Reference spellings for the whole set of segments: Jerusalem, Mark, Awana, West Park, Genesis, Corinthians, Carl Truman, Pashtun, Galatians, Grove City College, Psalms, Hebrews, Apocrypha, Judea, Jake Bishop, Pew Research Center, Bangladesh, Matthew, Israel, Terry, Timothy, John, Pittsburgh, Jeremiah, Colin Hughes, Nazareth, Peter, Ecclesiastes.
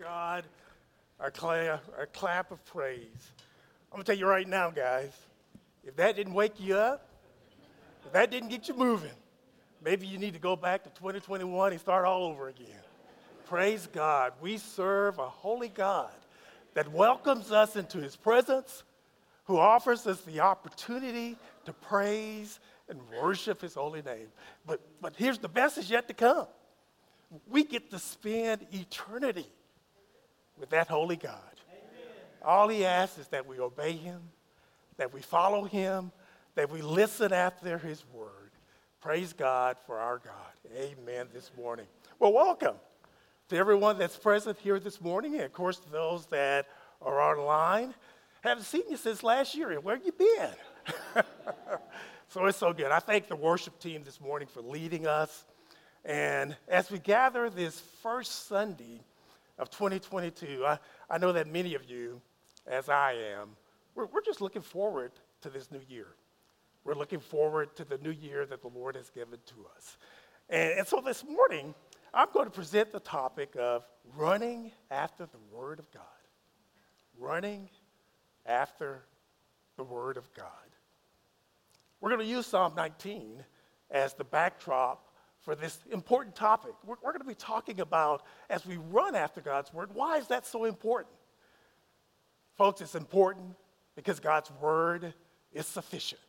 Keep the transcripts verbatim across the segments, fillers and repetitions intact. God our, cla- our clap of praise. I'm going to tell you right now, guys, if that didn't wake you up, if that didn't get you moving, maybe you need to go back to twenty twenty-one and start all over again. Praise God. We serve a holy God that welcomes us into his presence, who offers us the opportunity to praise and worship his holy name. But but here's the best is yet to come. We get to spend eternity with that holy God. Amen. All he asks is that we obey him, that we follow him, that we listen after his word. Praise God for our God. Amen this morning. Well, welcome to everyone that's present here this morning, and of course to those that are online. Haven't seen you since last year. Where have you been? So it's so good. I thank the worship team this morning for leading us. And as we gather this first Sunday of twenty twenty-two, I, I know that many of you, as I am, we're, we're just looking forward to this new year. We're looking forward to the new year that the Lord has given to us. And, and so this morning, I'm going to present the topic of running after the Word of God. Running after the Word of God. We're going to use Psalm nineteen as the backdrop for this important topic. We're, we're going to be talking about, as we run after God's word, why is that so important? Folks, it's important because God's word is sufficient.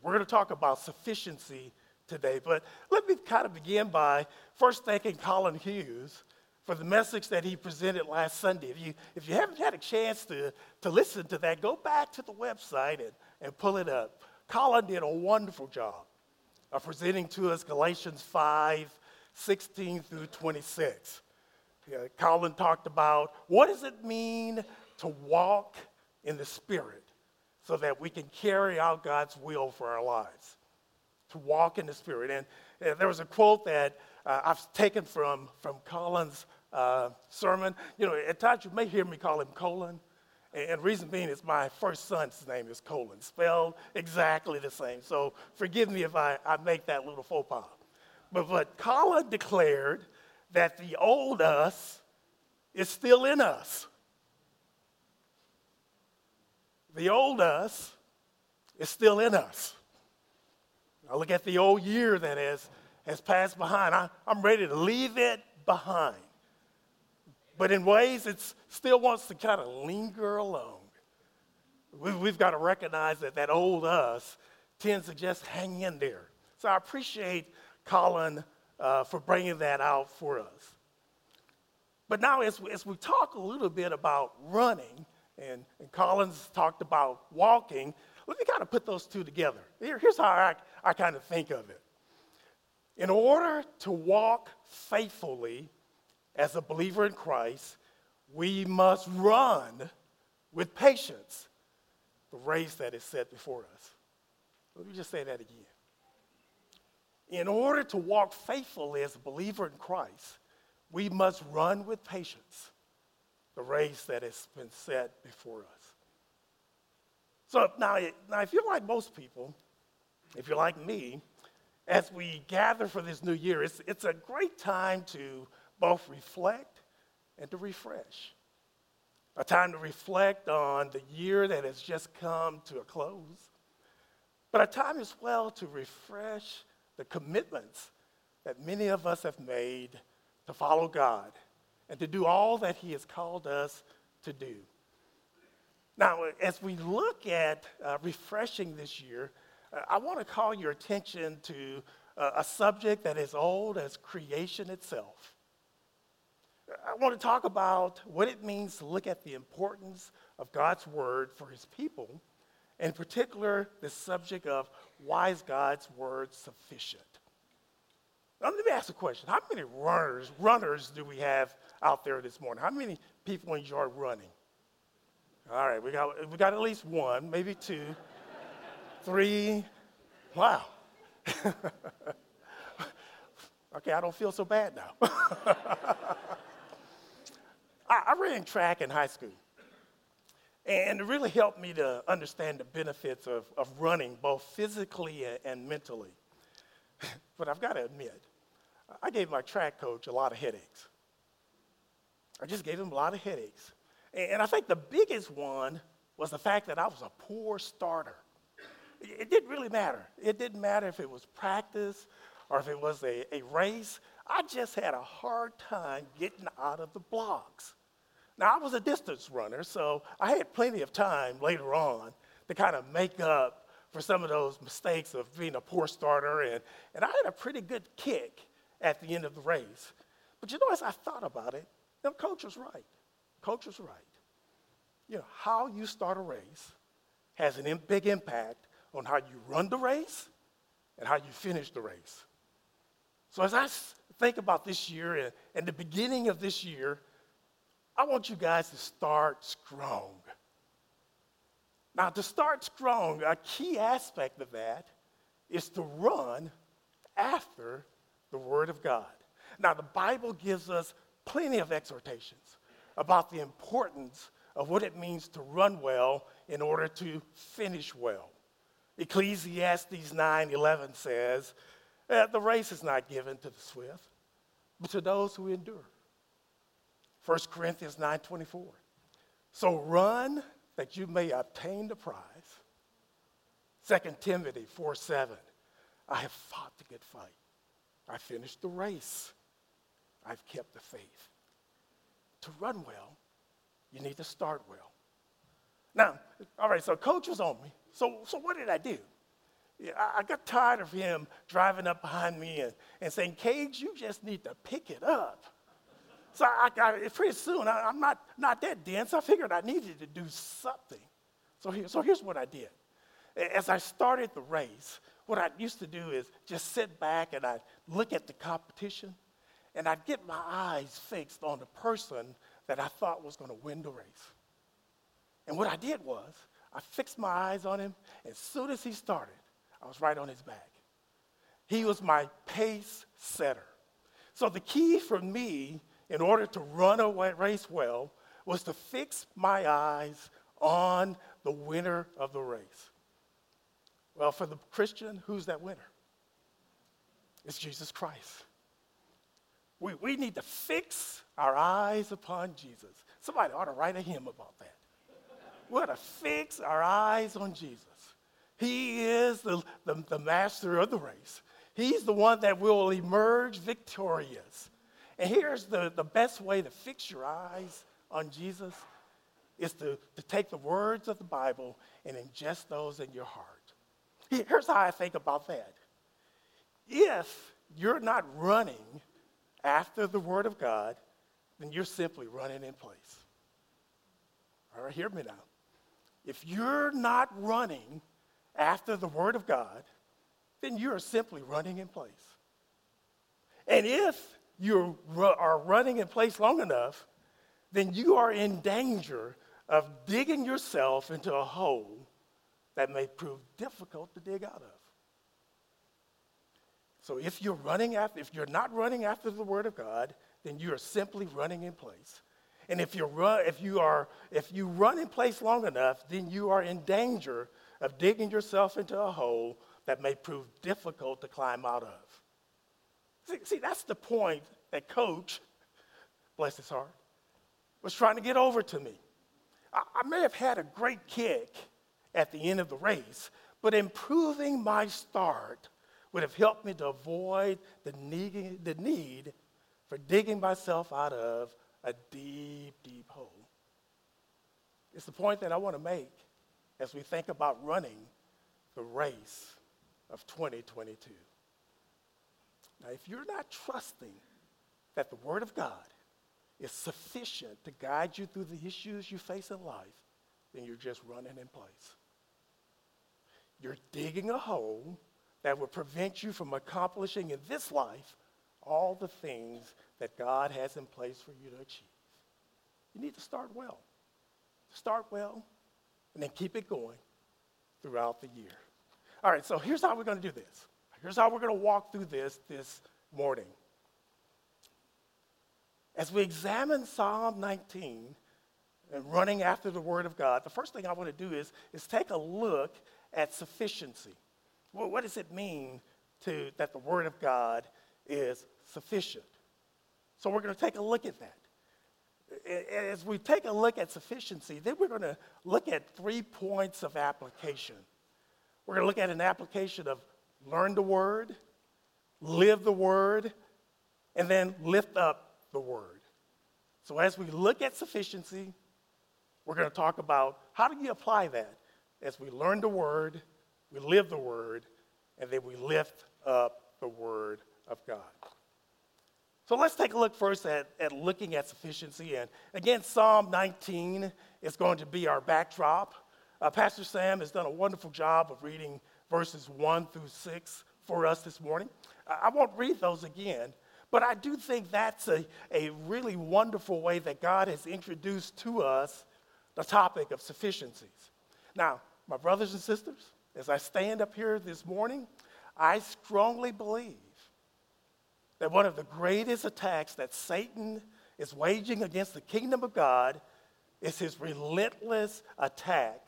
We're going to talk about sufficiency today, but let me kind of begin by first thanking Colin Hughes for the message that he presented last Sunday. If you, if you haven't had a chance to, to listen to that, go back to the website and, and pull it up. Colin did a wonderful job of presenting to us Galatians five, sixteen through twenty-six. Yeah, Colin talked about what does it mean to walk in the Spirit so that we can carry out God's will for our lives, to walk in the Spirit. And, and there was a quote that uh, I've taken from, from Colin's uh, sermon. You know, at times you may hear me call him Colin. And reason being is my first son's name is Colin, spelled exactly the same. So forgive me if I, I make that little faux pas. But, but Colin declared that the old us is still in us. The old us is still in us. I look at the old year that has, has passed behind. I, I'm ready to leave it behind. But in ways, it still wants to kind of linger along. We, we've got to recognize that that old us tends to just hang in there. So I appreciate Colin uh, for bringing that out for us. But now as, as we talk a little bit about running, and, and Colin's talked about walking, let me kind of put those two together. Here, here's how I, I kind of think of it. In order to walk faithfully, as a believer in Christ, we must run with patience the race that is set before us. Let me just say that again. In order to walk faithfully as a believer in Christ, we must run with patience the race that has been set before us. So now, now if you're like most people, if you're like me, as we gather for this new year, it's, it's a great time to both reflect and to refresh. A time to reflect on the year that has just come to a close, but a time as well to refresh the commitments that many of us have made to follow God and to do all that he has called us to do. Now, as we look at uh, refreshing this year, uh, I want to call your attention to uh, a subject that is old as creation itself. I want to talk about what it means to look at the importance of God's word for his people, in particular, the subject of why is God's word sufficient? Now, let me ask a question. How many runners, runners do we have out there this morning? How many people enjoy running? All right, we got, we got at least one, maybe two, three. Wow. Okay, I don't feel so bad now. I ran track in high school, and it really helped me to understand the benefits of, of running, both physically and mentally. But I've got to admit, I gave my track coach a lot of headaches. I just gave him a lot of headaches. And I think the biggest one was the fact that I was a poor starter. It didn't really matter. It didn't matter if it was practice or if it was a, a race. I just had a hard time getting out of the blocks. Now, I was a distance runner, so I had plenty of time later on to kind of make up for some of those mistakes of being a poor starter. And, and I had a pretty good kick at the end of the race. But you know, as I thought about it, the coach was right. Coach was right. You know, how you start a race has a big impact on how you run the race and how you finish the race. So as I think about this year and, and the beginning of this year, I want you guys to start strong. Now, to start strong, a key aspect of that is to run after the Word of God. Now, the Bible gives us plenty of exhortations about the importance of what it means to run well in order to finish well. Ecclesiastes nine eleven says, the race is not given to the swift, but to those who endure. First Corinthians nine twenty-four. So run that you may obtain the prize. Second Timothy four seven. I have fought the good fight. I finished the race. I've kept the faith. To run well, you need to start well. Now, all right, so coach was on me. So so what did I do? Yeah, I, I got tired of him driving up behind me and, and saying, Cage, you just need to pick it up. So I got it pretty soon. I, I'm not, not that dense. I figured I needed to do something. So, here, so here's what I did. As I started the race, what I used to do is just sit back and I'd look at the competition and I'd get my eyes fixed on the person that I thought was going to win the race. And what I did was I fixed my eyes on him. As soon as he started, I was right on his back. He was my pace setter. So the key for me in order to run a race well was to fix my eyes on the winner of the race. Well, for the Christian, who's that winner? It's Jesus Christ. We, we need to fix our eyes upon Jesus. Somebody ought to write a hymn about that. We ought to fix our eyes on Jesus. He is the, the, the master of the race. He's the one that will emerge victorious. And here's the, the best way to fix your eyes on Jesus is to, to take the words of the Bible and ingest those in your heart. Here's how I think about that. If you're not running after the Word of God, then you're simply running in place. All right, hear me now. If you're not running after the Word of God, then you're simply running in place. And if you are running in place long enough, then you are in danger of digging yourself into a hole that may prove difficult to dig out of. So if you're running after, if you're not running after the Word of God, then you are simply running in place. And if you run, if you are, if you run in place long enough, then you are in danger of digging yourself into a hole that may prove difficult to climb out of. See, see, that's the point that Coach, bless his heart, was trying to get over to me. I, I may have had a great kick at the end of the race, but improving my start would have helped me to avoid the need, the need for digging myself out of a deep, deep hole. It's the point that I want to make as we think about running the race of twenty twenty-two. Now, if you're not trusting that the Word of God is sufficient to guide you through the issues you face in life, then you're just running in place. You're digging a hole that will prevent you from accomplishing in this life all the things that God has in place for you to achieve. You need to start well. Start well, and then keep it going throughout the year. All right, so here's how we're going to do this. Here's how we're going to walk through this this morning. As we examine Psalm nineteen and running after the Word of God, the first thing I want to do is, is take a look at sufficiency. Well, what does it mean to that the Word of God is sufficient? So we're going to take a look at that. as we take a look at sufficiency, then we're going to look at three points of application. We're going to look at an application of learn the word, live the word, and then lift up the word. So as we look at sufficiency, we're going to talk about how do you apply that as we learn the word, we live the word, and then we lift up the word of God. So let's take a look first at, at looking at sufficiency. And again, Psalm nineteen is going to be our backdrop. Uh, Pastor Sam has done a wonderful job of reading verses one through six for us this morning. I, I won't read those again, but I do think that's a, a really wonderful way that God has introduced to us the topic of sufficiencies. Now, my brothers and sisters, as I stand up here this morning, I strongly believe that one of the greatest attacks that Satan is waging against the kingdom of God is his relentless attack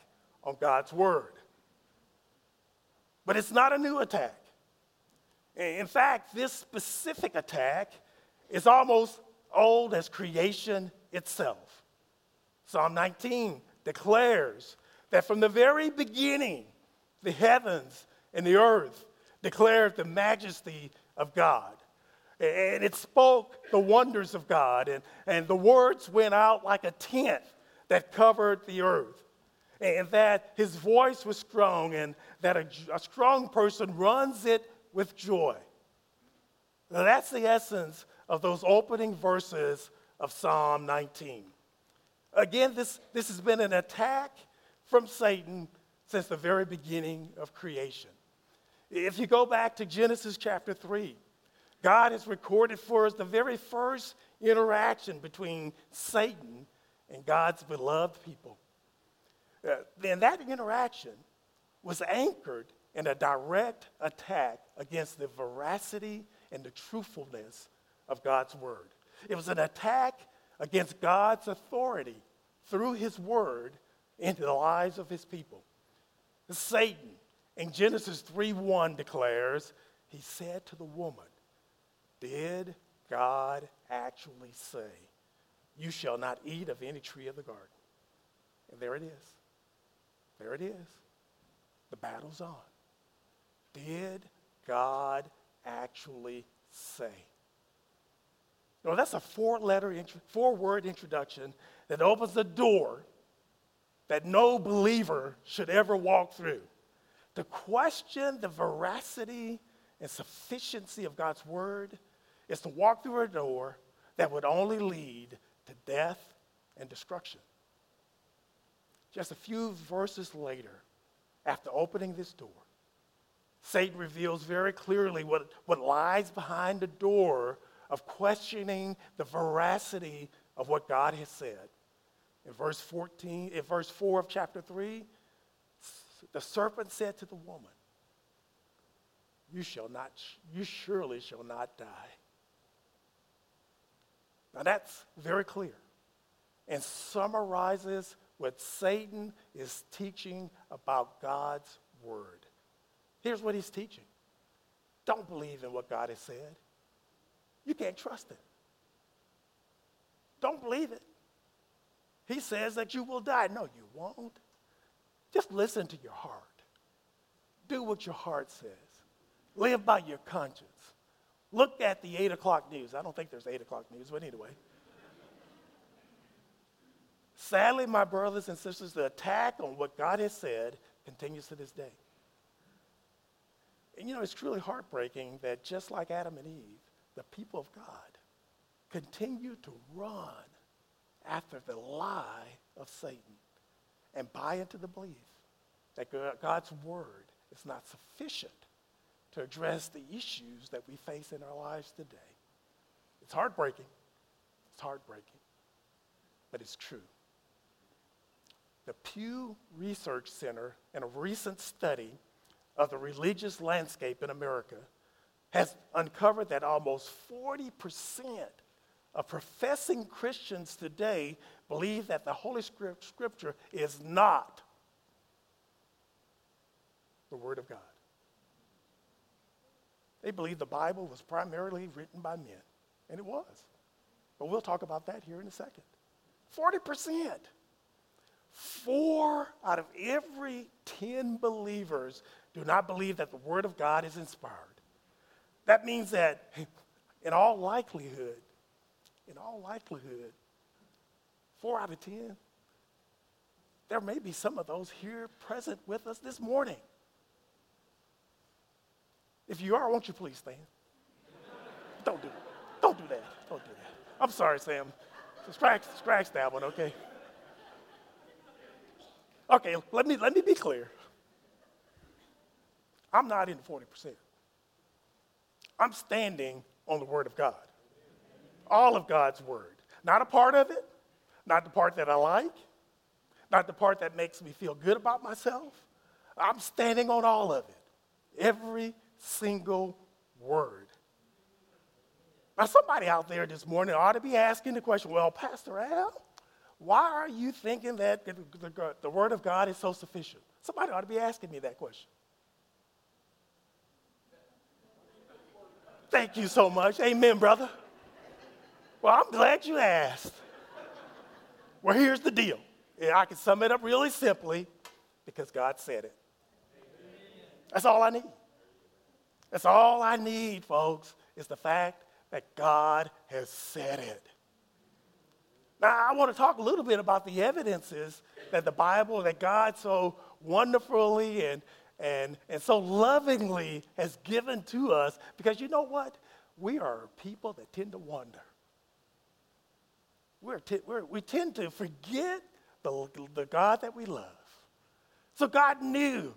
on God's word. But it's not a new attack. In fact, this specific attack is almost old as creation itself. Psalm nineteen declares that from the very beginning, the heavens and the earth declared the majesty of God. And it spoke the wonders of God, and, and the words went out like a tent that covered the earth, and that his voice was strong, and that a, a strong person runs it with joy. Now that's the essence of those opening verses of Psalm nineteen. Again, this, this has been an attack from Satan since the very beginning of creation. If you go back to Genesis chapter three, God has recorded for us the very first interaction between Satan and God's beloved people. Uh, and that interaction was anchored in a direct attack against the veracity and the truthfulness of God's word. It was an attack against God's authority through his word into the lives of his people. Satan, in Genesis three one, declares, he said to the woman, "Did God actually say, you shall not eat of any tree of the garden?" And there it is. There it is. The battle's on. Did God actually say? Now, that's a four-letter, four-word introduction that opens the door that no believer should ever walk through. To question the veracity and sufficiency of God's word is to walk through a door that would only lead to death and destruction. Just a few verses later, after opening this door, Satan reveals very clearly what, what lies behind the door of questioning the veracity of what God has said. In verse fourteen, in verse four of chapter three, the serpent said to the woman, "You shall not, you surely shall not die." Now that's very clear and summarizes what Satan is teaching about God's word. Here's what he's teaching. Don't believe in what God has said. You can't trust it. Don't believe it. He says that you will die. No, you won't. Just listen to your heart. Do what your heart says. Live by your conscience. Look at the eight o'clock news. I don't think there's eight o'clock news, but anyway. Sadly, my brothers and sisters, the attack on what God has said continues to this day. And you know, it's truly heartbreaking that just like Adam and Eve, the people of God continue to run after the lie of Satan and buy into the belief that God's word is not sufficient to address the issues that we face in our lives today. It's heartbreaking. It's heartbreaking. But it's true. The Pew Research Center, in a recent study of the religious landscape in America, has uncovered that almost forty percent of professing Christians today believe that the Holy Scripture is not the Word of God. They believe the Bible was primarily written by men, and it was. But we'll talk about that here in a second. forty percent. Four out of every ten believers do not believe that the Word of God is inspired. That means that in all likelihood, in all likelihood, four out of ten, there may be some of those here present with us this morning. If you are, won't you please stand? Don't do it. Don't do that. Don't do that. I'm sorry, Sam. So scratch, scratch that one, okay? Okay, let me let me be clear. I'm not in the forty percent. I'm standing on the Word of God. All of God's Word. Not a part of it, not the part that I like, not the part that makes me feel good about myself. I'm standing on all of it. Every single word. Now, somebody out there this morning ought to be asking the question, well, Pastor Al, why are you thinking that the, the, the Word of God is so sufficient? Somebody ought to be asking me that question. Thank you so much. Amen, brother. Well, I'm glad you asked. Well, here's the deal. Yeah, I can sum it up really simply because God said it. Amen. That's all I need. That's all I need, folks, is the fact that God has said it. Now, I want to talk a little bit about the evidences that the Bible, that God so wonderfully and and and so lovingly has given to us, because you know what? We are people that tend to wander. We're t- we're, we tend to forget the, the God that we love. So God knew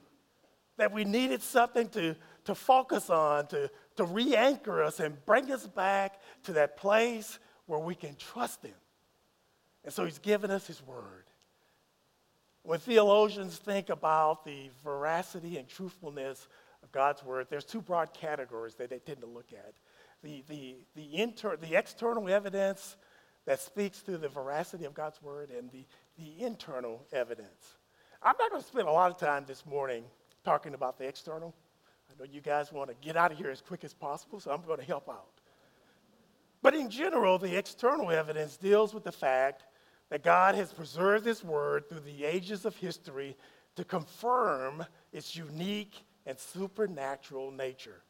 that we needed something to, to focus on, to, to re-anchor us and bring us back to that place where we can trust Him. And so He's given us His Word. When theologians think about the veracity and truthfulness of God's Word, there's two broad categories that they tend to look at. The, the, the, inter, the external evidence that speaks to the veracity of God's Word, and the, the internal evidence. I'm not going to spend a lot of time this morning talking about the external. I know you guys want to get out of here as quick as possible, so I'm going to help out. But in general, the external evidence deals with the fact that God has preserved His Word through the ages of history to confirm its unique and supernatural nature.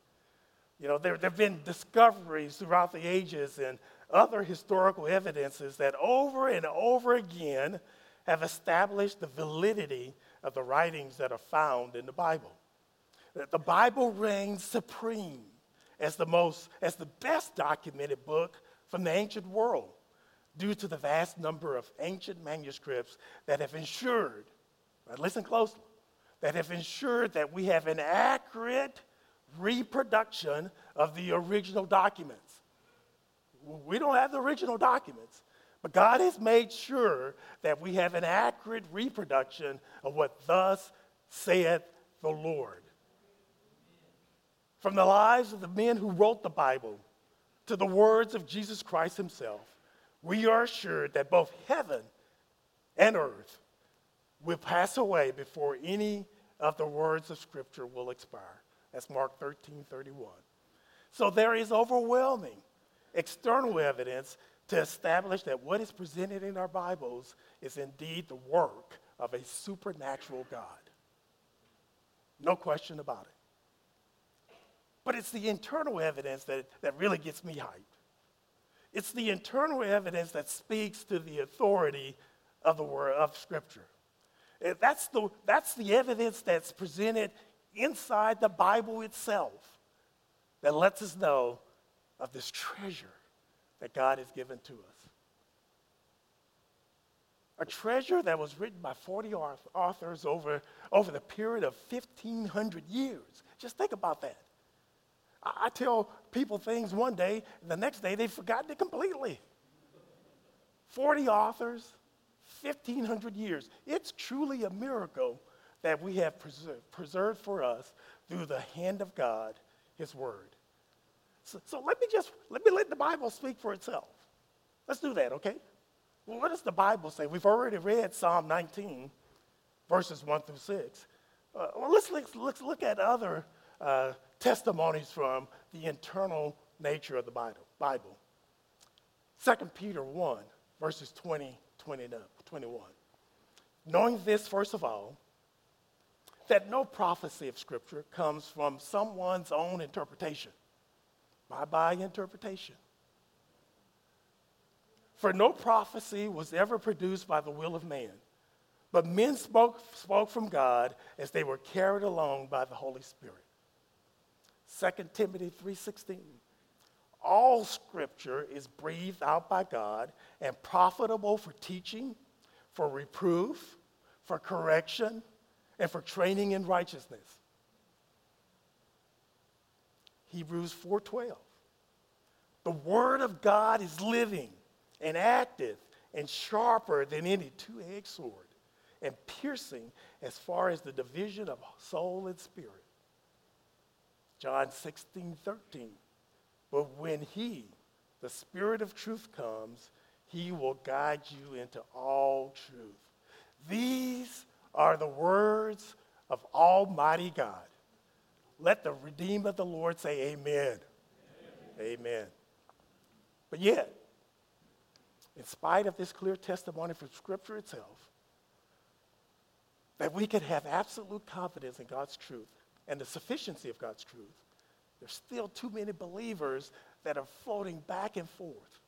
You know, there have been discoveries throughout the ages and other historical evidences that over and over again have established the validity of the writings that are found in the Bible. The Bible reigns supreme as the most, as the best documented book from the ancient world, due to the vast number of ancient manuscripts that have ensured, right, listen closely, that have ensured that we have an accurate reproduction of the original documents. We don't have the original documents, but God has made sure that we have an accurate reproduction of what thus saith the Lord. From the lives of the men who wrote the Bible to the words of Jesus Christ Himself, we are assured that both heaven and earth will pass away before any of the words of Scripture will expire. That's Mark thirteen thirty-one. So there is overwhelming external evidence to establish that what is presented in our Bibles is indeed the work of a supernatural God. No question about it. But it's the internal evidence that, that really gets me hyped. It's the internal evidence that speaks to the authority of the Word of Scripture. That's the, that's the evidence that's presented inside the Bible itself that lets us know of this treasure that God has given to us. A treasure that was written by forty authors over, over the period of fifteen hundred years. Just think about that. I, I tell people things one day, and the next day they've forgotten it completely. forty authors, fifteen hundred years. It's truly a miracle that we have preserved, preserved for us through the hand of God, His Word. So, so let me just, let me let the Bible speak for itself. Let's do that, okay? Well, what does the Bible say? We've already read Psalm nineteen, verses one through six. Uh, well, let's, let's, let's look at other uh, testimonies from the internal nature of the Bible. Second Peter one, verses 20, twenty-one. Knowing this, first of all, that no prophecy of Scripture comes from someone's own interpretation. Bye-bye interpretation. For no prophecy was ever produced by the will of man, but men spoke, spoke from God as they were carried along by the Holy Spirit. Second Timothy three sixteen, all Scripture is breathed out by God and profitable for teaching, for reproof, for correction, and for training in righteousness. Hebrews four twelve, the word of God is living and active and sharper than any two-edged sword and piercing as far as the division of soul and spirit. John sixteen thirteen, but when he, the Spirit of truth, comes, he will guide you into all truth. These are the words of Almighty God. Let the Redeemer of the Lord say amen. Amen. Amen. But yet, in spite of this clear testimony from Scripture itself, that we could have absolute confidence in God's truth and the sufficiency of God's truth, there's still too many believers that are floating back and forth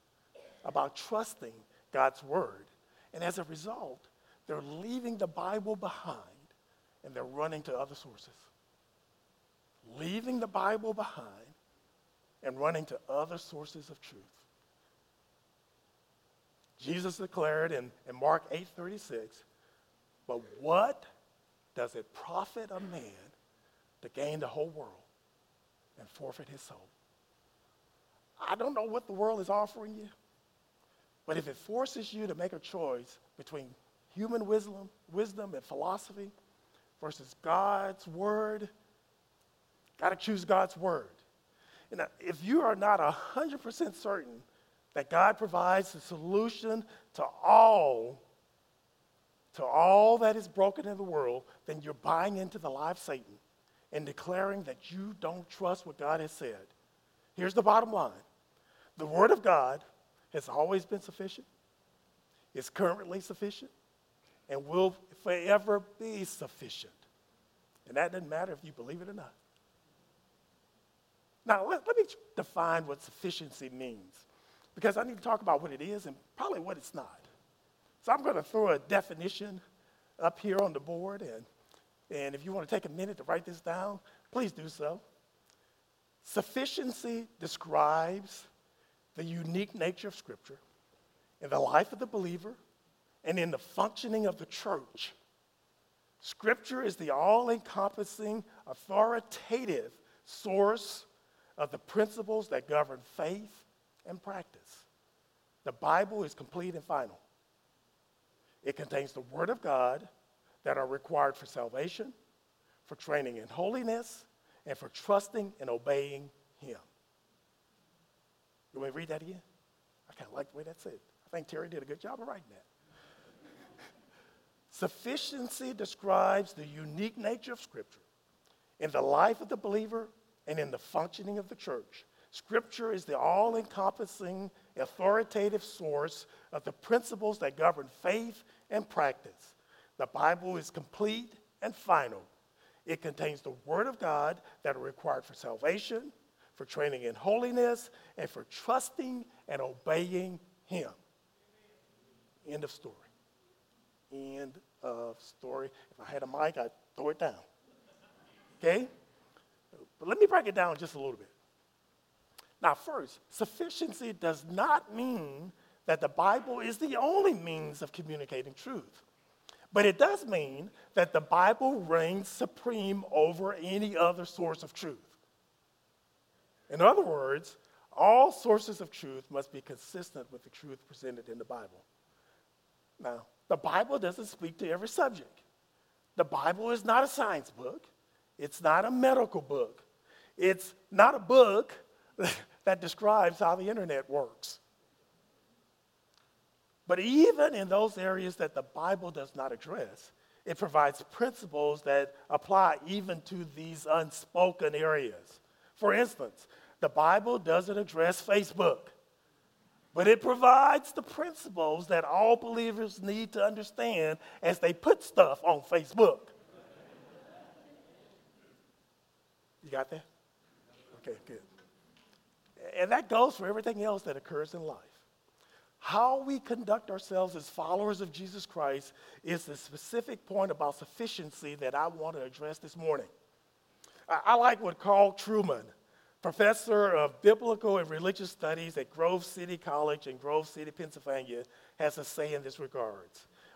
about trusting God's word. And as a result, they're leaving the Bible behind and they're running to other sources. Leaving the Bible behind and running to other sources of truth. Jesus declared in, in Mark eight thirty-six, but what does it profit a man to gain the whole world and forfeit his soul? I don't know what the world is offering you, but if it forces you to make a choice between human wisdom, wisdom and philosophy versus God's word, got to choose God's word. And if you are not one hundred percent certain that God provides the solution to all, to all that is broken in the world, then you're buying into the lie of Satan and declaring that you don't trust what God has said. Here's the bottom line. The word of God has always been sufficient, is currently sufficient, and will forever be sufficient. And that doesn't matter if you believe it or not. Now, let, let me define what sufficiency means, because I need to talk about what it is and probably what it's not. So I'm going to throw a definition up here on the board, and And if you want to take a minute to write this down, please do so. Sufficiency describes the unique nature of Scripture in the life of the believer and in the functioning of the church. Scripture is the all-encompassing, authoritative source of the principles that govern faith and practice. The Bible is complete and final. It contains the Word of God that are required for salvation, for training in holiness, and for trusting and obeying him. You want me to read that again? I kind of like the way that's said. I think Terry did a good job of writing that. Sufficiency describes the unique nature of Scripture in the life of the believer and in the functioning of the church. Scripture is the all-encompassing, authoritative source of the principles that govern faith and practice. The Bible is complete and final. It contains the Word of God that are required for salvation, for training in holiness, and for trusting and obeying him. End of story. End of story. If I had a mic, I'd throw it down. Okay? But let me break it down just a little bit. Now, first, sufficiency does not mean that the Bible is the only means of communicating truth. But it does mean that the Bible reigns supreme over any other source of truth. In other words, all sources of truth must be consistent with the truth presented in the Bible. Now, the Bible doesn't speak to every subject. The Bible is not a science book. It's not a medical book. It's not a book that describes how the internet works. But even in those areas that the Bible does not address, it provides principles that apply even to these unspoken areas. For instance, the Bible doesn't address Facebook. But it provides the principles that all believers need to understand as they put stuff on Facebook. You got that? Okay, good. And that goes for everything else that occurs in life. How we conduct ourselves as followers of Jesus Christ is the specific point about sufficiency that I want to address this morning. I, I like what Carl Truman, professor of biblical and religious studies at Grove City College in Grove City, Pennsylvania, has to say in this regard.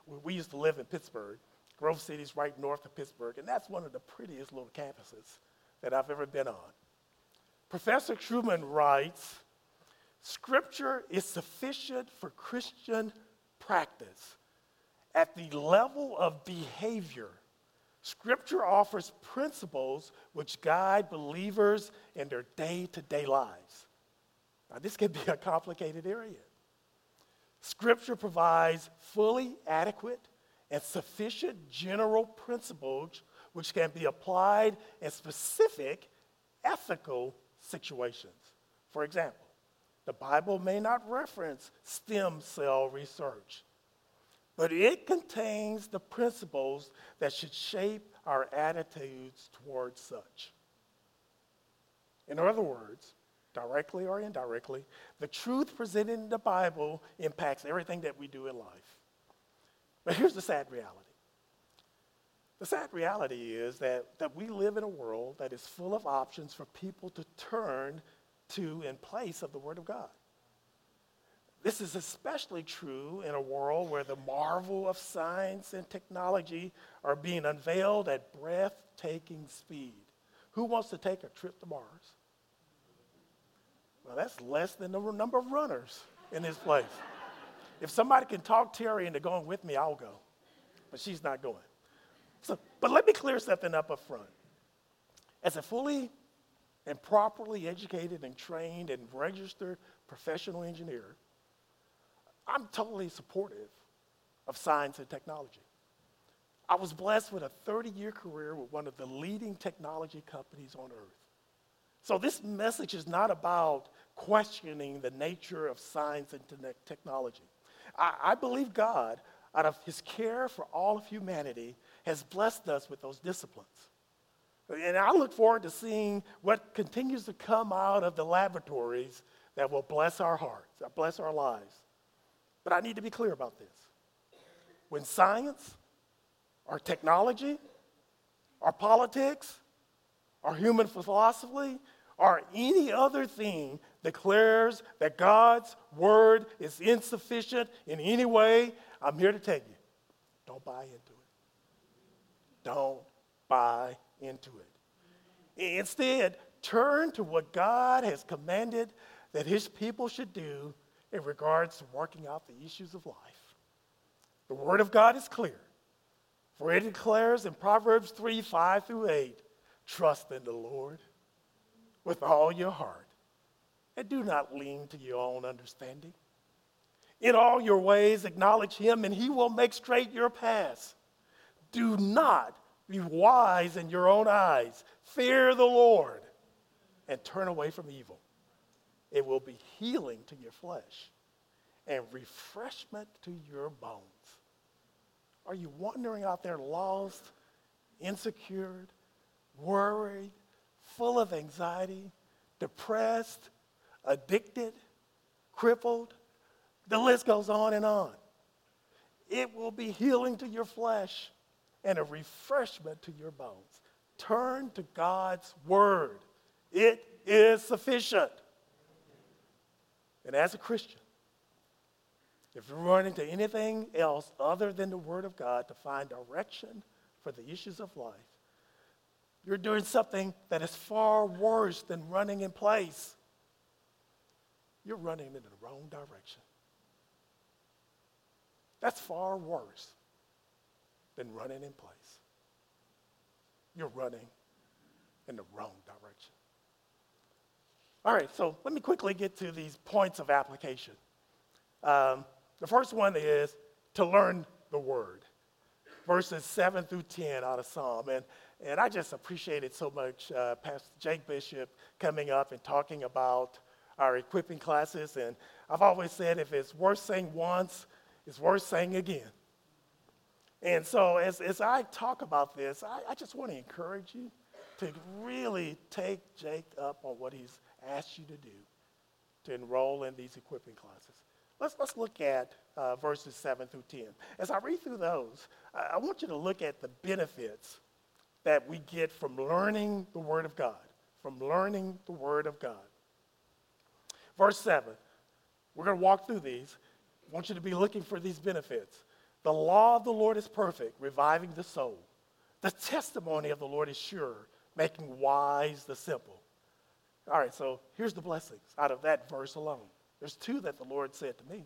We, we used to live in Pittsburgh. Grove City's right north of Pittsburgh, and that's one of the prettiest little campuses that I've ever been on. Professor Truman writes, Scripture is sufficient for Christian practice. At the level of behavior, Scripture offers principles which guide believers in their day-to-day lives. Now, this can be a complicated area. Scripture provides fully adequate and sufficient general principles which can be applied in specific ethical situations. For example, the Bible may not reference stem cell research, but it contains the principles that should shape our attitudes towards such. In other words, directly or indirectly, the truth presented in the Bible impacts everything that we do in life. But here's the sad reality. The sad reality is that, that we live in a world that is full of options for people to turn to in place of the Word of God. This is especially true in a world where the marvel of science and technology are being unveiled at breathtaking speed. Who wants to take a trip to Mars? Well, that's less than the number of runners in this place. If somebody can talk Terry into going with me, I'll go. But she's not going. So, but let me clear something up up front. As a fully and properly educated and trained and registered professional engineer, I'm totally supportive of science and technology. I was blessed with a thirty-year career with one of the leading technology companies on earth. So this message is not about questioning the nature of science and technology. I, I believe God, out of his care for all of humanity, has blessed us with those disciplines. And I look forward to seeing what continues to come out of the laboratories that will bless our hearts, bless our lives. But I need to be clear about this. When science or technology or politics or human philosophy or any other thing declares that God's word is insufficient in any way, I'm here to tell you, don't buy into it. Don't buy into it. Instead, turn to what God has commanded that his people should do in regards to working out the issues of life. The word of God is clear, for it declares in Proverbs three, five through eight, trust in the Lord with all your heart, and do not lean to your own understanding. In all your ways acknowledge him, and he will make straight your paths. Do not be wise in your own eyes. Fear the Lord and turn away from evil. It will be healing to your flesh and refreshment to your bones. Are you wandering out there lost, insecure, worried, full of anxiety, depressed, addicted, crippled? The list goes on and on. It will be healing to your flesh and a refreshment to your bones. Turn to God's word. It is sufficient. And as a Christian, if you're running to anything else other than the word of God to find direction for the issues of life, you're doing something that is far worse than running in place. You're running in the wrong direction. That's far worse than running in place. You're running in the wrong direction. All right, so let me quickly get to these points of application. Um, the first one is to learn the word, verses seven through ten out of Psalm. And, and I just appreciated so much uh, Pastor Jake Bishop coming up and talking about our equipping classes, and I've always said if it's worth saying once, it's worth saying again. And so as, as I talk about this, I, I just want to encourage you to really take Jake up on what he's asked you to do, to enroll in these equipping classes. Let's let's look at uh, verses seven through ten. As I read through those, I, I want you to look at the benefits that we get from learning the Word of God, from learning the Word of God. Verse seven, we're going to walk through these. I want you to be looking for these benefits. The law of the Lord is perfect, reviving the soul. The testimony of the Lord is sure, making wise the simple. All right, so here's the blessings out of that verse alone. There's two that the Lord said to me.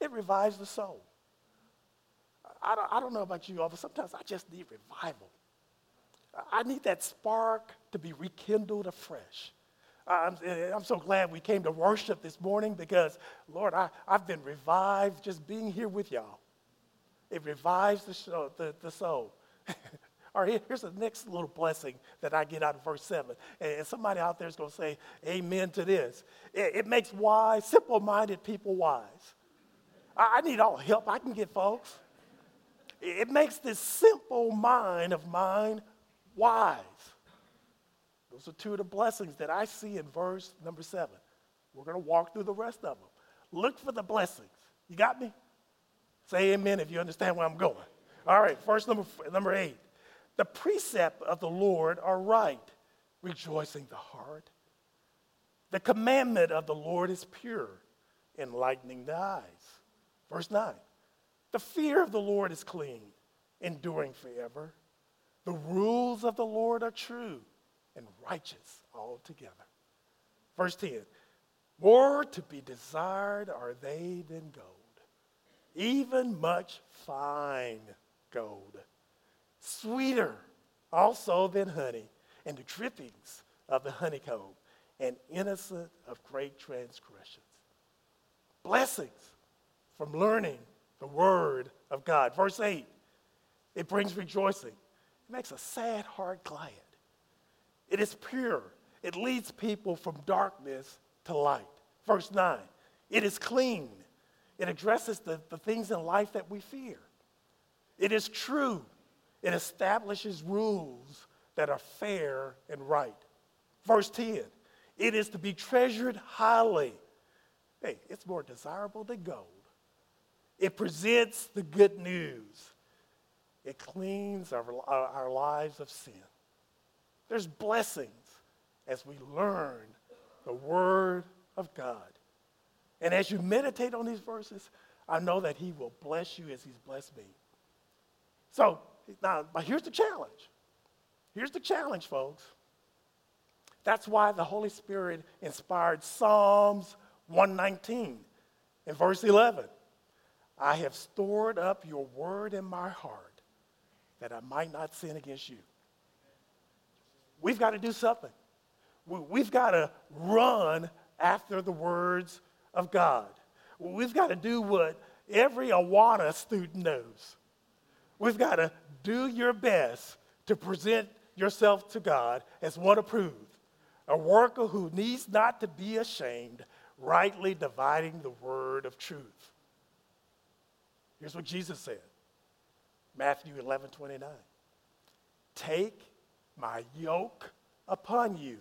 It revives the soul. I don't, I don't know about you all, but sometimes I just need revival. I need that spark to be rekindled afresh. I'm, I'm so glad we came to worship this morning because, Lord, I, I've been revived just being here with y'all. It revives the, show, the, the soul. All right, here's the next little blessing that I get out of verse seven. And somebody out there is going to say amen to this. It, it makes wise, simple-minded people wise. I, I need all help I can get, folks. It, it makes this simple mind of mine wise. Those are two of the blessings that I see in verse number seven. We're going to walk through the rest of them. Look for the blessings. You got me? Say amen if you understand where I'm going. All right, verse number, number eight. The precepts of the Lord are right, rejoicing the heart. The commandment of the Lord is pure, enlightening the eyes. Verse nine, the fear of the Lord is clean, enduring forever. The rules of the Lord are true and righteous altogether. Verse ten, more to be desired are they than gold, even much fine gold. Sweeter also than honey, and the drippings of the honeycomb, and innocent of great transgressions. Blessings from learning the word of God. Verse eight, it brings rejoicing. It makes a sad heart glad. It is pure. It leads people from darkness to light. Verse nine, it is clean. It addresses the, the things in life that we fear. It is true. It establishes rules that are fair and right. Verse ten, it is to be treasured highly. Hey, it's more desirable than gold. It presents the good news. It cleans our, our, our lives of sin. There's blessings as we learn the Word of God. And as you meditate on these verses, I know that He will bless you as He's blessed me. So, Now, but here's the challenge. Here's the challenge, folks. That's why the Holy Spirit inspired Psalms one nineteen in verse eleven. I have stored up your word in my heart that I might not sin against you. We've got to do something. We've got to run after the words of God. We've got to do what every Awana student knows. We've got to do your best to present yourself to God as one approved, a worker who needs not to be ashamed, rightly dividing the word of truth. Here's what Jesus said, Matthew eleven twenty-nine. Take my yoke upon you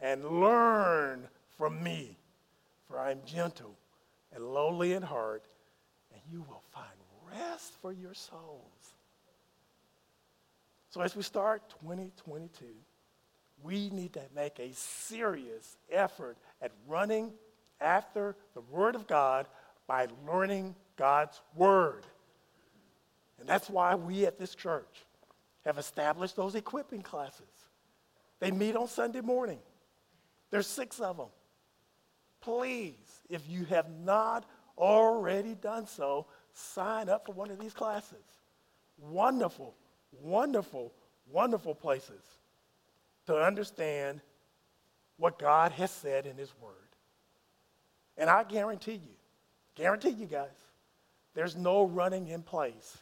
and learn from me, for I am gentle and lowly in heart, and you will find rest for your souls. So as we start twenty twenty-two, we need to make a serious effort at running after the Word of God by learning God's Word. And that's why we at this church have established those equipping classes. They meet on Sunday morning. There's six of them. Please, if you have not already done so, sign up for one of these classes. Wonderful, wonderful, wonderful places to understand what God has said in His Word. And I guarantee you, guarantee you guys, there's no running in place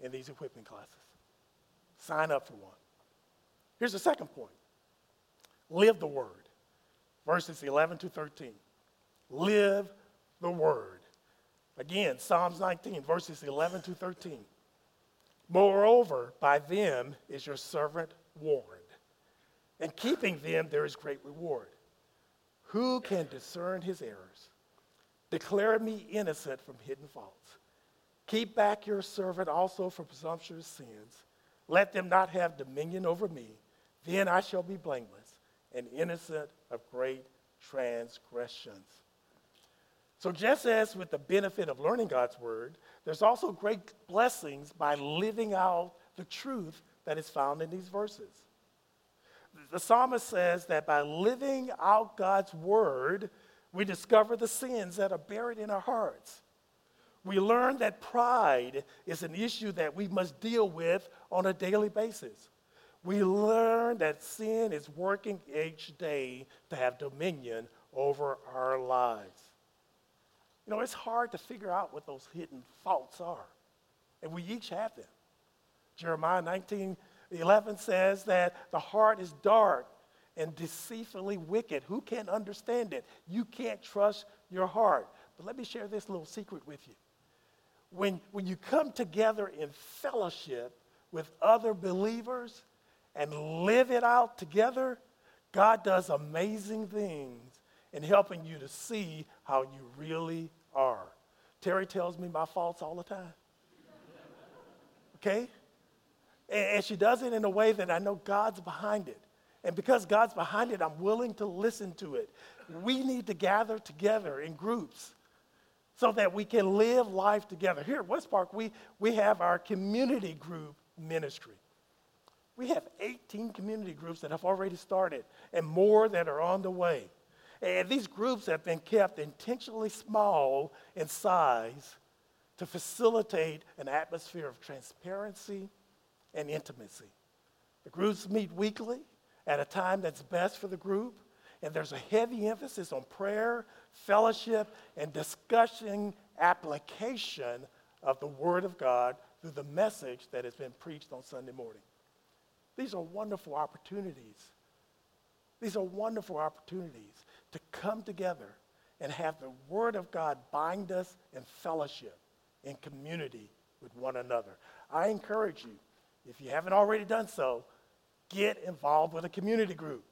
in these equipping classes. Sign up for one. Here's the second point. Live the Word. Verses eleven to thirteen. live the word. Again, Psalms nineteen, verses eleven to thirteen. Moreover, by them is your servant warned, and keeping them there is great reward. Who can discern his errors? Declare me innocent from hidden faults. Keep back your servant also from presumptuous sins. Let them not have dominion over me. Then I shall be blameless and innocent of great transgressions. So just as with the benefit of learning God's word, there's also great blessings by living out the truth that is found in these verses. The psalmist says that by living out God's word, we discover the sins that are buried in our hearts. We learn that pride is an issue that we must deal with on a daily basis. We learn that sin is working each day to have dominion over our lives. You know, it's hard to figure out what those hidden faults are, and we each have them. Jeremiah nineteen eleven says that the heart is dark and deceitfully wicked. Who can understand it? You can't trust your heart. But let me share this little secret with you. When, when you come together in fellowship with other believers and live it out together, God does amazing things in helping you to see how you really are. Terry tells me my faults all the time. Okay? And, and she does it in a way that I know God's behind it. And because God's behind it, I'm willing to listen to it. We need to gather together in groups so that we can live life together. Here at West Park, we, we have our community group ministry. We have eighteen community groups that have already started and more that are on the way. And these groups have been kept intentionally small in size to facilitate an atmosphere of transparency and intimacy. The groups meet weekly at a time that's best for the group, and there's a heavy emphasis on prayer, fellowship, and discussion application of the Word of God through the message that has been preached on Sunday morning. These are wonderful opportunities. These are wonderful opportunities to come together and have the Word of God bind us in fellowship, in community with one another. I encourage you, if you haven't already done so, get involved with a community group.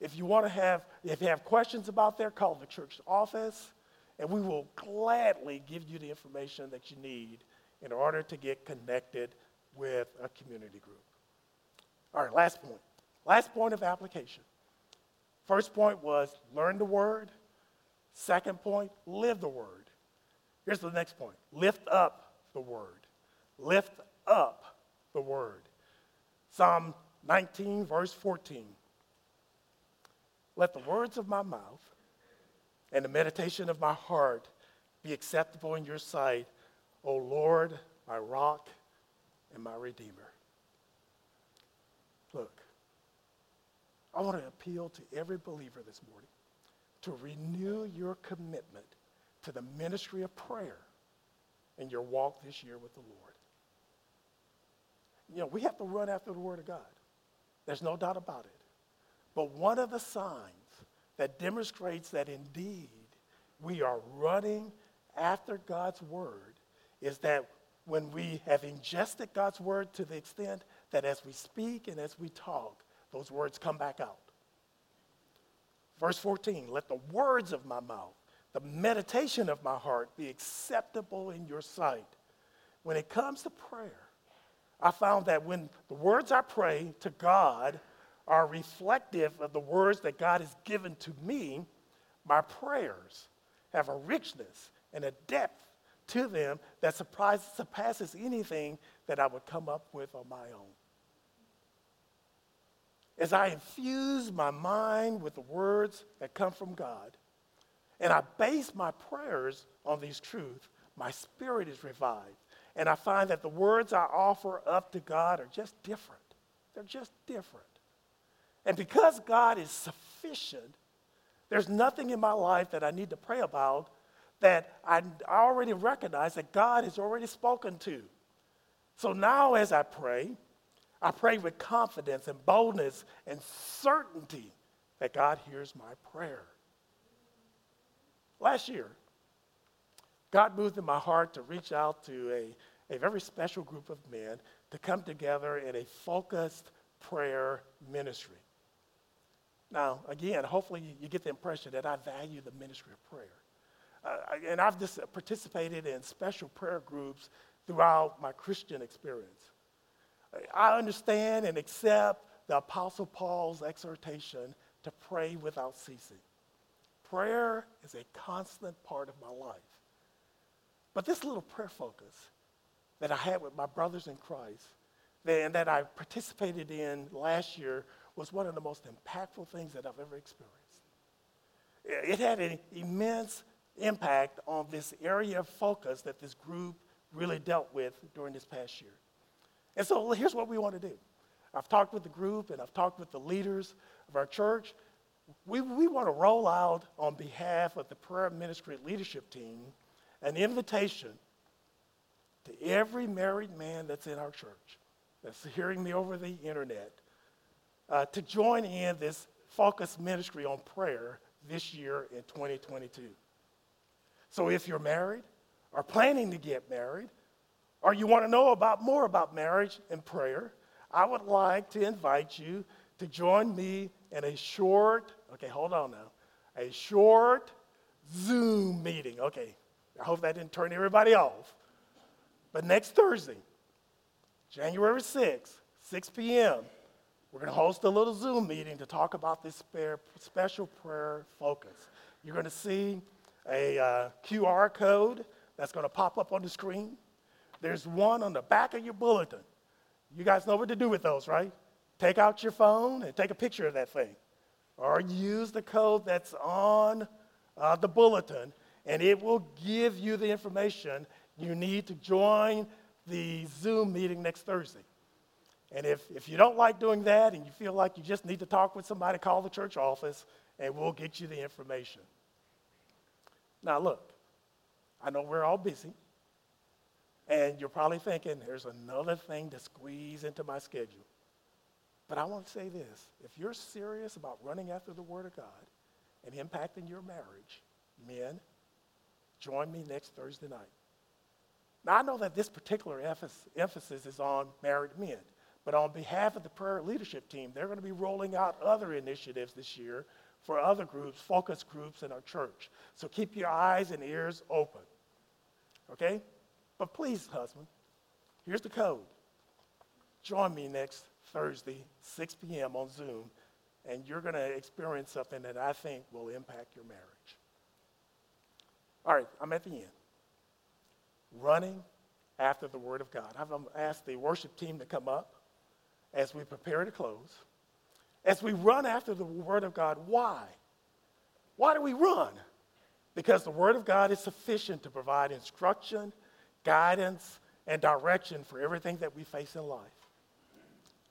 If you want to have, if you have questions about there, call the church office, and we will gladly give you the information that you need in order to get connected with a community group. All right, last point. Last point of application. First point was learn the word. Second point, live the word. Here's the next point. Lift up the word. Lift up the word. Psalm nineteen, verse fourteen. Let the words of my mouth and the meditation of my heart be acceptable in your sight, O Lord, my rock and my redeemer. Look. I want to appeal to every believer this morning to renew your commitment to the ministry of prayer in your walk this year with the Lord. You know, we have to run after the Word of God. There's no doubt about it. But one of the signs that demonstrates that indeed we are running after God's Word is that when we have ingested God's Word to the extent that as we speak and as we talk, those words come back out. Verse fourteen, let the words of my mouth, the meditation of my heart be acceptable in your sight. When it comes to prayer, I found that when the words I pray to God are reflective of the words that God has given to me, my prayers have a richness and a depth to them that surpasses anything that I would come up with on my own. As I infuse my mind with the words that come from God, and I base my prayers on these truths, my spirit is revived. And I find that the words I offer up to God are just different. They're just different. And because God is sufficient, there's nothing in my life that I need to pray about that I already recognize that God has already spoken to. So now as I pray, I pray with confidence and boldness and certainty that God hears my prayer. Last year, God moved in my heart to reach out to a, a very special group of men to come together in a focused prayer ministry. Now, again, hopefully you get the impression that I value the ministry of prayer. Uh, and I've just participated in special prayer groups throughout my Christian experience. I understand and accept the Apostle Paul's exhortation to pray without ceasing. Prayer is a constant part of my life. But this little prayer focus that I had with my brothers in Christ and that I participated in last year was one of the most impactful things that I've ever experienced. It had an immense impact on this area of focus that this group really dealt with during this past year. And so here's what we want to do. I've talked with the group and I've talked with the leaders of our church. We, we want to roll out on behalf of the prayer ministry leadership team an invitation to every married man that's in our church, that's hearing me over the internet, uh, to join in this focused ministry on prayer this year in twenty twenty-two. So if you're married or planning to get married, or you want to know about more about marriage and prayer, I would like to invite you to join me in a short, okay, hold on now, a short Zoom meeting. Okay, I hope that didn't turn everybody off. But next Thursday, January sixth, six p.m., we're going to host a little Zoom meeting to talk about this special prayer focus. You're going to see a uh, Q R code that's going to pop up on the screen. There's one on the back of your bulletin. You guys know what to do with those, right? Take out your phone and take a picture of that thing. Or use the code that's on uh, the bulletin, and it will give you the information you need to join the Zoom meeting next Thursday. And if, if you don't like doing that and you feel like you just need to talk with somebody, call the church office, and we'll get you the information. Now, look, I know we're all busy. And you're probably thinking, there's another thing to squeeze into my schedule. But I want to say this. If you're serious about running after the Word of God and impacting your marriage, men, join me next Thursday night. Now, I know that this particular emphasis is on married men. But on behalf of the prayer leadership team, they're going to be rolling out other initiatives this year for other groups, focus groups in our church. So keep your eyes and ears open. Okay? But please, husband, here's the code. Join me next Thursday, six p.m. on Zoom, and you're going to experience something that I think will impact your marriage. All right, I'm at the end. Running after the Word of God. I've asked the worship team to come up as we prepare to close. As we run after the Word of God, why? Why do we run? Because the Word of God is sufficient to provide instruction, guidance, and direction for everything that we face in life.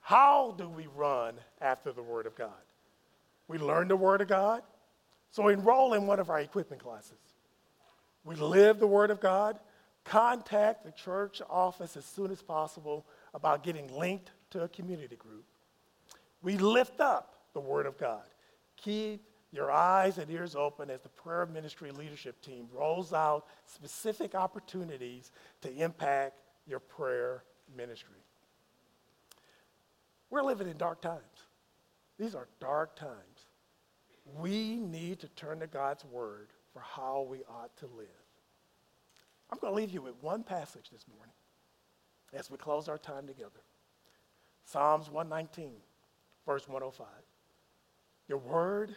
How do we run after the Word of God? We learn the Word of God, so enroll in one of our equipment classes. We live the Word of God. Contact the church office as soon as possible about getting linked to a community group. We lift up the Word of God. Keep your eyes and ears open as the prayer ministry leadership team rolls out specific opportunities to impact your prayer ministry. We're living in dark times. These are dark times. We need to turn to God's Word for how we ought to live. I'm going to leave you with one passage this morning as we close our time together. Psalms one nineteen, verse one oh five. Your Word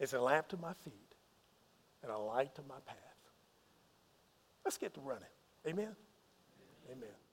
is a lamp to my feet and a light to my path. Let's get to running. Amen? Amen. Amen.